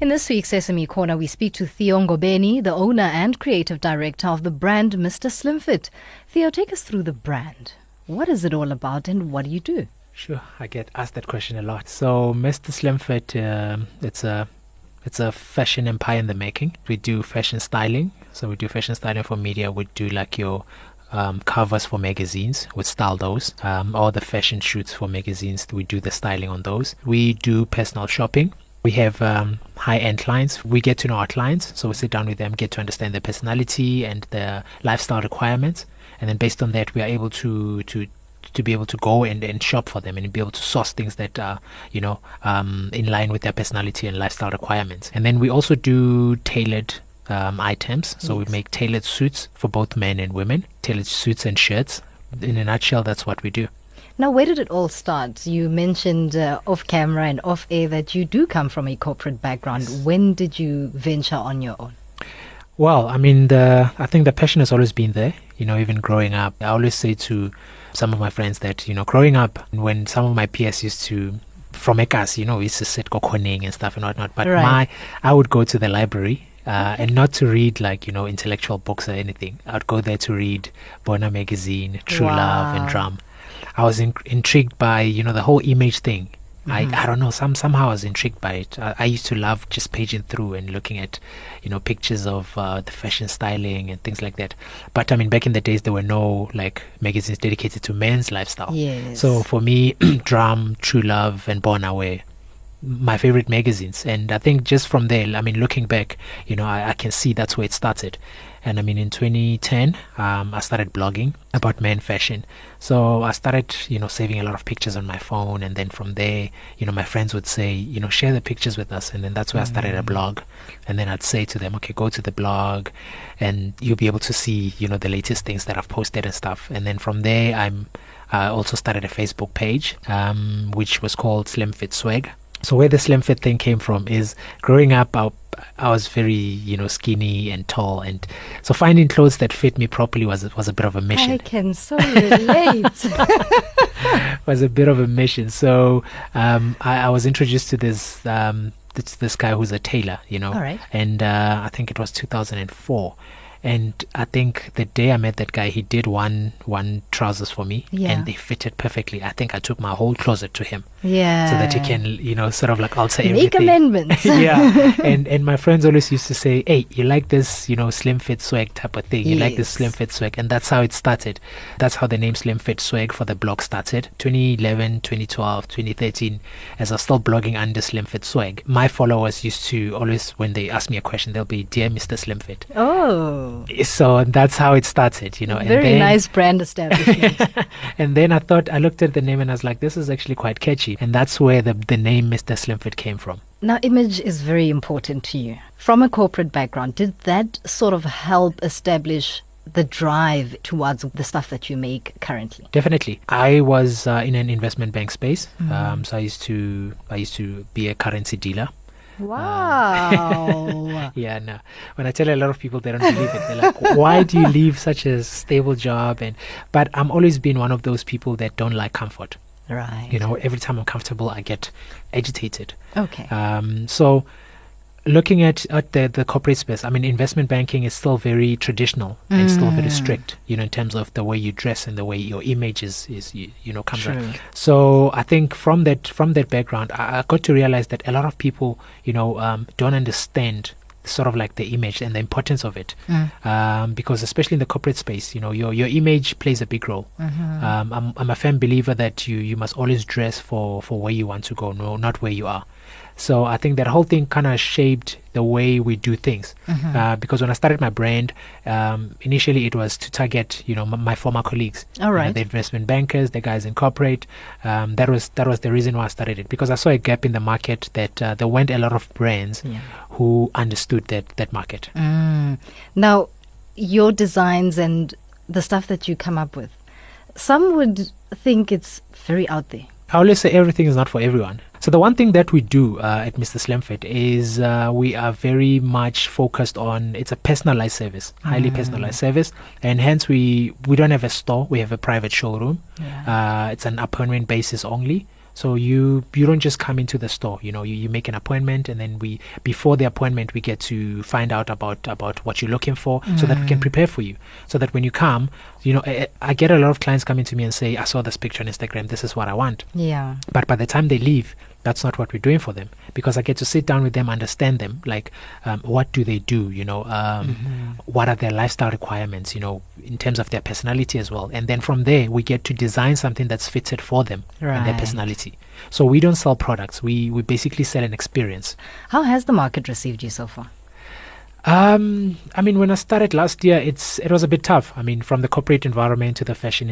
In this week's Sesame Corner, we speak to Theo Ngobeni, the owner and creative director of the brand Mr. Slimfit. Theo, take us through the brand. What is it all about and what do you do? Sure, I get asked that question a lot. So Mr. Slimfit, it's a fashion empire in the making. We do fashion styling. So we do fashion styling for media. We do like your covers for magazines. We style those. All the fashion shoots for magazines, we do the styling on those. We do personal shopping. We have high-end clients. We get to know our clients, so we sit down with them, get to understand their personality and their lifestyle requirements, and then based on that, we are able to be able to go and shop for them and be able to source things that are in line with their personality and lifestyle requirements. And then we also do tailored items, so yes. We make tailored suits for both men and women, tailored suits and shirts. In a nutshell, that's what we do. Now, where did it all start? You mentioned off camera and off air that you do come from a corporate background. When did you venture on your own? Well, I mean, I think the passion has always been there, even growing up. I always say to some of my friends that, growing up, when some of my peers used to, from Ekas, used to sit cocooning and stuff and whatnot, but right. I would go to the library. And not to read intellectual books or anything. I'd go there to read Bona magazine, True wow. Love and Drum. I was intrigued by the whole image thing. I don't know, somehow I was intrigued by it. I used to love just paging through and looking at pictures of the fashion styling and things like that. But I mean, back in the days there were no magazines dedicated to men's lifestyle. Yes. So for me, Drum, True Love and Bona were my favorite magazines, and I think just from there, I mean, looking back, I can see that's where it started. And I mean, in 2010 I started blogging about men fashion, so I started saving a lot of pictures on my phone, and then from there my friends would say share the pictures with us, and then that's where I started a blog. And then I'd say to them, okay, go to the blog and you'll be able to see the latest things that I've posted and stuff. And then from there I also started a Facebook page which was called Slimfit Swag. So where the slim fit thing came from is, growing up I was very skinny and tall, and so finding clothes that fit me properly was a bit of a mission. I can so relate. Was a bit of a mission. So I was introduced to this guy who's a tailor, All right. And I think it was 2004. And I think the day I met that guy, he did one trousers for me, yeah. And they fitted perfectly. I think I took my whole closet to him, yeah, so that he can, alter everything. Make amendments, yeah. And my friends always used to say, "Hey, you like this, slim fit swag type of thing? You yes. like this slim fit swag?" And that's how it started. That's how the name Slim Fit Swag for the blog started. 2011, 2012, 2013. As I started blogging under Slim Fit Swag, my followers used to always, when they ask me a question, they'll be, "Dear Mr. Slimfit." Oh. So that's how it started, Very and then, nice brand establishment. And then I looked at the name and I was like, this is actually quite catchy. And that's where the name Mr. Slimfit came from. Now, image is very important to you. From a corporate background, did that sort of help establish the drive towards the stuff that you make currently? Definitely. I was in an investment bank space. Mm. So I used to be a currency dealer. Wow. Yeah, no. When I tell a lot of people, they don't believe it. They're like, why do you leave such a stable job? But I'm always been one of those people that don't like comfort. Right. Every time I'm comfortable, I get agitated. Okay. So looking at the corporate space, I mean, investment banking is still very traditional and still very strict, in terms of the way you dress and the way your image is comes out. So I think from that background, I got to realize that a lot of people, don't understand sort of like the image and the importance of it, because especially in the corporate space, your image plays a big role. Mm-hmm. I'm a firm believer that you must always dress for where you want to go, not where you are. So I think that whole thing kind of shaped the way we do things. Mm-hmm. Because when I started my brand, initially it was to target my former colleagues, all right, the investment bankers, the guys in corporate. That was the reason why I started it, because I saw a gap in the market that there weren't a lot of brands yeah. who understood that market. Mm. Now, your designs and the stuff that you come up with, some would think it's very out there. I always say everything is not for everyone. So the one thing that we do at Mr. Slimfit is we are very much focused on, it's a personalized service, highly personalized service. And hence we don't have a store, we have a private showroom. Yeah. It's an appointment basis only. So you don't just come into the store, you know, you make an appointment, and then before the appointment we get to find out about what you're looking for, so that we can prepare for you, so that when you come, you know, I get a lot of clients coming to me and say, I saw this picture on Instagram, this is what I want. Yeah. But by the time they leave, that's not what we're doing for them, because I get to sit down with them, understand them, like what do they do, you know, what are their lifestyle requirements, you know, in terms of their personality as well. And then from there, we get to design something that's fitted for them and their personality. So we don't sell products. We basically sell an experience. How has the market received you so far? I mean, when I started last year, it was a bit tough. I mean, from the corporate environment to the fashion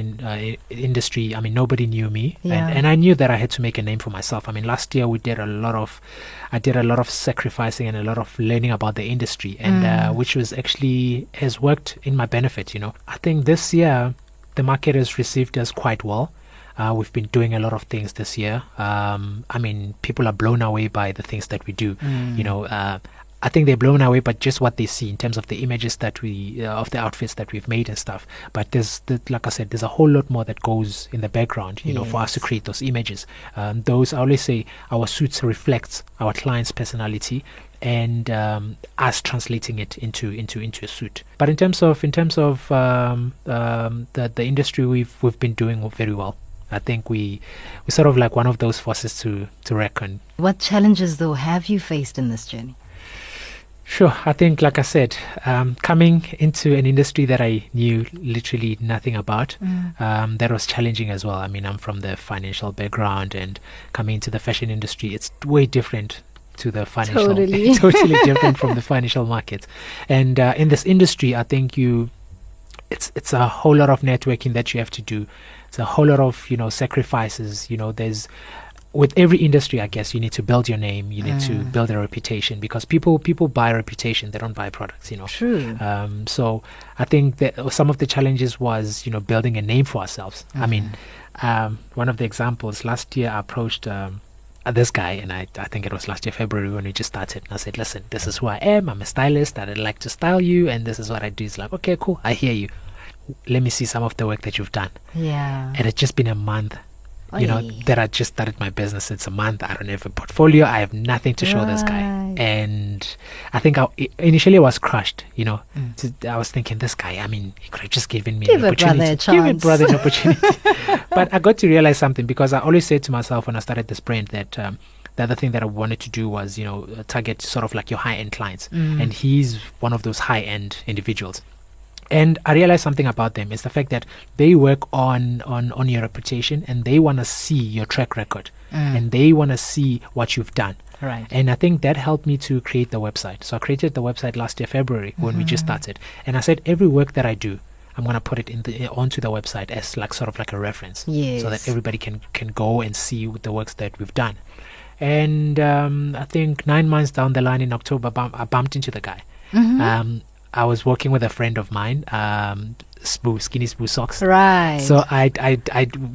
industry, I mean, nobody knew me, and I knew that I had to make a name for myself. I mean, last year I did a lot of sacrificing and a lot of learning about the industry, and which was actually has worked in my benefit. You know, I think this year the market has received us quite well. We've been doing a lot of things this year. I mean, people are blown away by the things that we do. You know. I think they're blown away by just what they see in terms of the images that we of the outfits that we've made and stuff. But like I said, there's a whole lot more that goes in the background, you know, for us to create those images. Those, I always say, our suits reflect our client's personality, and us translating it into a suit. But in terms of the industry, we've been doing very well. I think we're sort of like one of those forces to reckon. What challenges though have you faced in this journey? Sure. I think, like I said, coming into an industry that I knew literally nothing about, that was challenging as well. I mean, I'm from the financial background, and coming into the fashion industry, it's way different to the financial, totally different from the financial market. And in this industry, I think it's a whole lot of networking that you have to do. It's a whole lot of, you know, sacrifices. You know, there's, with every industry, I guess, you need to build your name. You need to build a reputation, because people buy reputation. They don't buy products, you know. True. So I think that some of the challenges was, you know, building a name for ourselves. I mean, one of the examples, last year I approached this guy, and I think it was last year, February, when we just started. And I said, listen, this is who I am. I'm a stylist. I'd like to style you. And this is what I do. He's like, okay, cool. I hear you. Let me see some of the work that you've done. Yeah. And it's just been a month. You know, that I just started my business. It's a month. I don't have a portfolio. I have nothing to show this guy. And I think initially I was crushed, you know. I was thinking, this guy, I mean, he could have just given me an opportunity. Give your brother an opportunity. But I got to realize something, because I always said to myself when I started this brand that the other thing that I wanted to do was, you know, target sort of like your high-end clients. And he's one of those high-end individuals. And I realized something about them is the fact that they work on your reputation, and they want to see your track record, and they want to see what you've done. Right. And I think that helped me to create the website. So I created the website last year, February, when we just started. And I said, every work that I do, I'm going to put it onto the website as like sort of like a reference, so that everybody can go and see the works that we've done. And I think 9 months down the line, in October, I bumped into the guy. I was working with a friend of mine, Skinny Sbu Socks. Right. So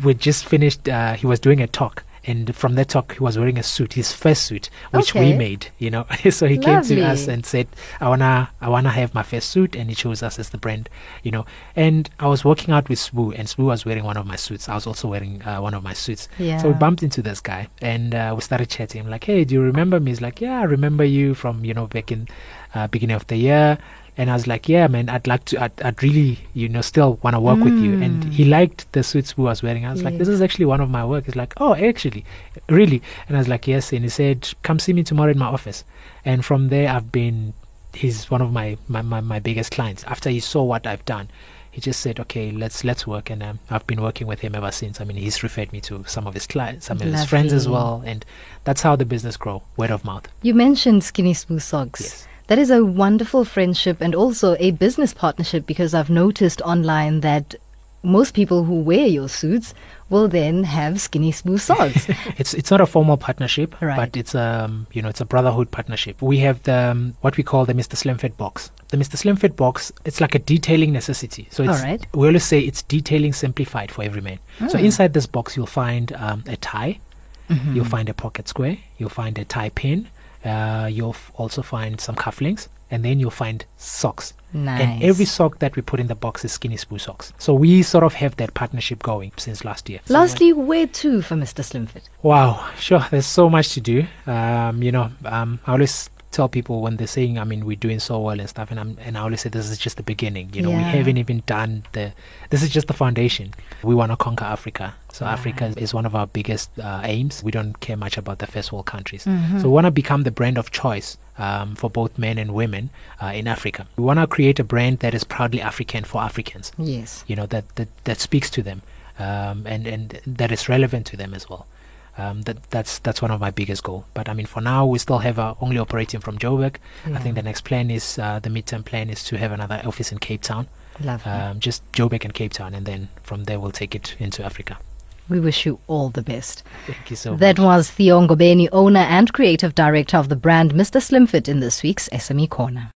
we just finished. He was doing a talk, and from that talk, he was wearing a suit, his first suit, which we made. You know, so he came to us and said, "I wanna have my first suit," and he chose us as the brand. You know, and I was working out with Sbu, and Sbu was wearing one of my suits. I was also wearing one of my suits. Yeah. So we bumped into this guy, and we started chatting. I'm like, "Hey, do you remember me?" He's like, "Yeah, I remember you from, you know, back in beginning of the year." And I was like, yeah, man, I'd really, you know, still want to work with you. And he liked the suits we was wearing. I was like, this is actually one of my work. He's like, oh, actually, really? And I was like, yes. And he said, come see me tomorrow in my office. And from there, he's one of my biggest clients. After he saw what I've done, he just said, okay, let's work. And I've been working with him ever since. I mean, he's referred me to some of his clients, some of his friends as well. And that's how the business grow, word of mouth. You mentioned Skinny Sbu Socks. Yes. That is a wonderful friendship and also a business partnership, because I've noticed online that most people who wear your suits will then have Skinny Sbu Socks. It's not a formal partnership, but it's you know, it's a brotherhood partnership. We have what we call the Mr. Slimfit box. The Mr. Slimfit box, it's like a detailing necessity. So it's, we always say it's detailing simplified for every man. So inside this box, you'll find a tie, you'll find a pocket square, you'll find a tie pin, You'll also find some cufflinks, and then you'll find socks. Nice. And every sock that we put in the box is Skinny Sbu Socks. So we sort of have that partnership going since last year. Lastly, where to for Mr. Slimfit? Wow, sure. There's so much to do. I always tell people when they're saying, I mean, we're doing so well and stuff, and I always say this is just the beginning. You know, we haven't even done this is just the foundation. We want to conquer Africa. So Africa is one of our biggest aims. We don't care much about the first world countries. Mm-hmm. So we want to become the brand of choice for both men and women in Africa. We want to create a brand that is proudly African for Africans. Yes. You know, that speaks to them and that is relevant to them as well. That's one of my biggest goals. But I mean, for now, we still have only operating from Joburg. Yeah. I think the next plan is, the midterm plan is to have another office in Cape Town. Lovely. Just Joburg and Cape Town. And then from there, we'll take it into Africa. We wish you all the best. Thank you so much. That was Theo Ngobeni, owner and creative director of the brand Mr. Slimfit, in this week's SME Corner.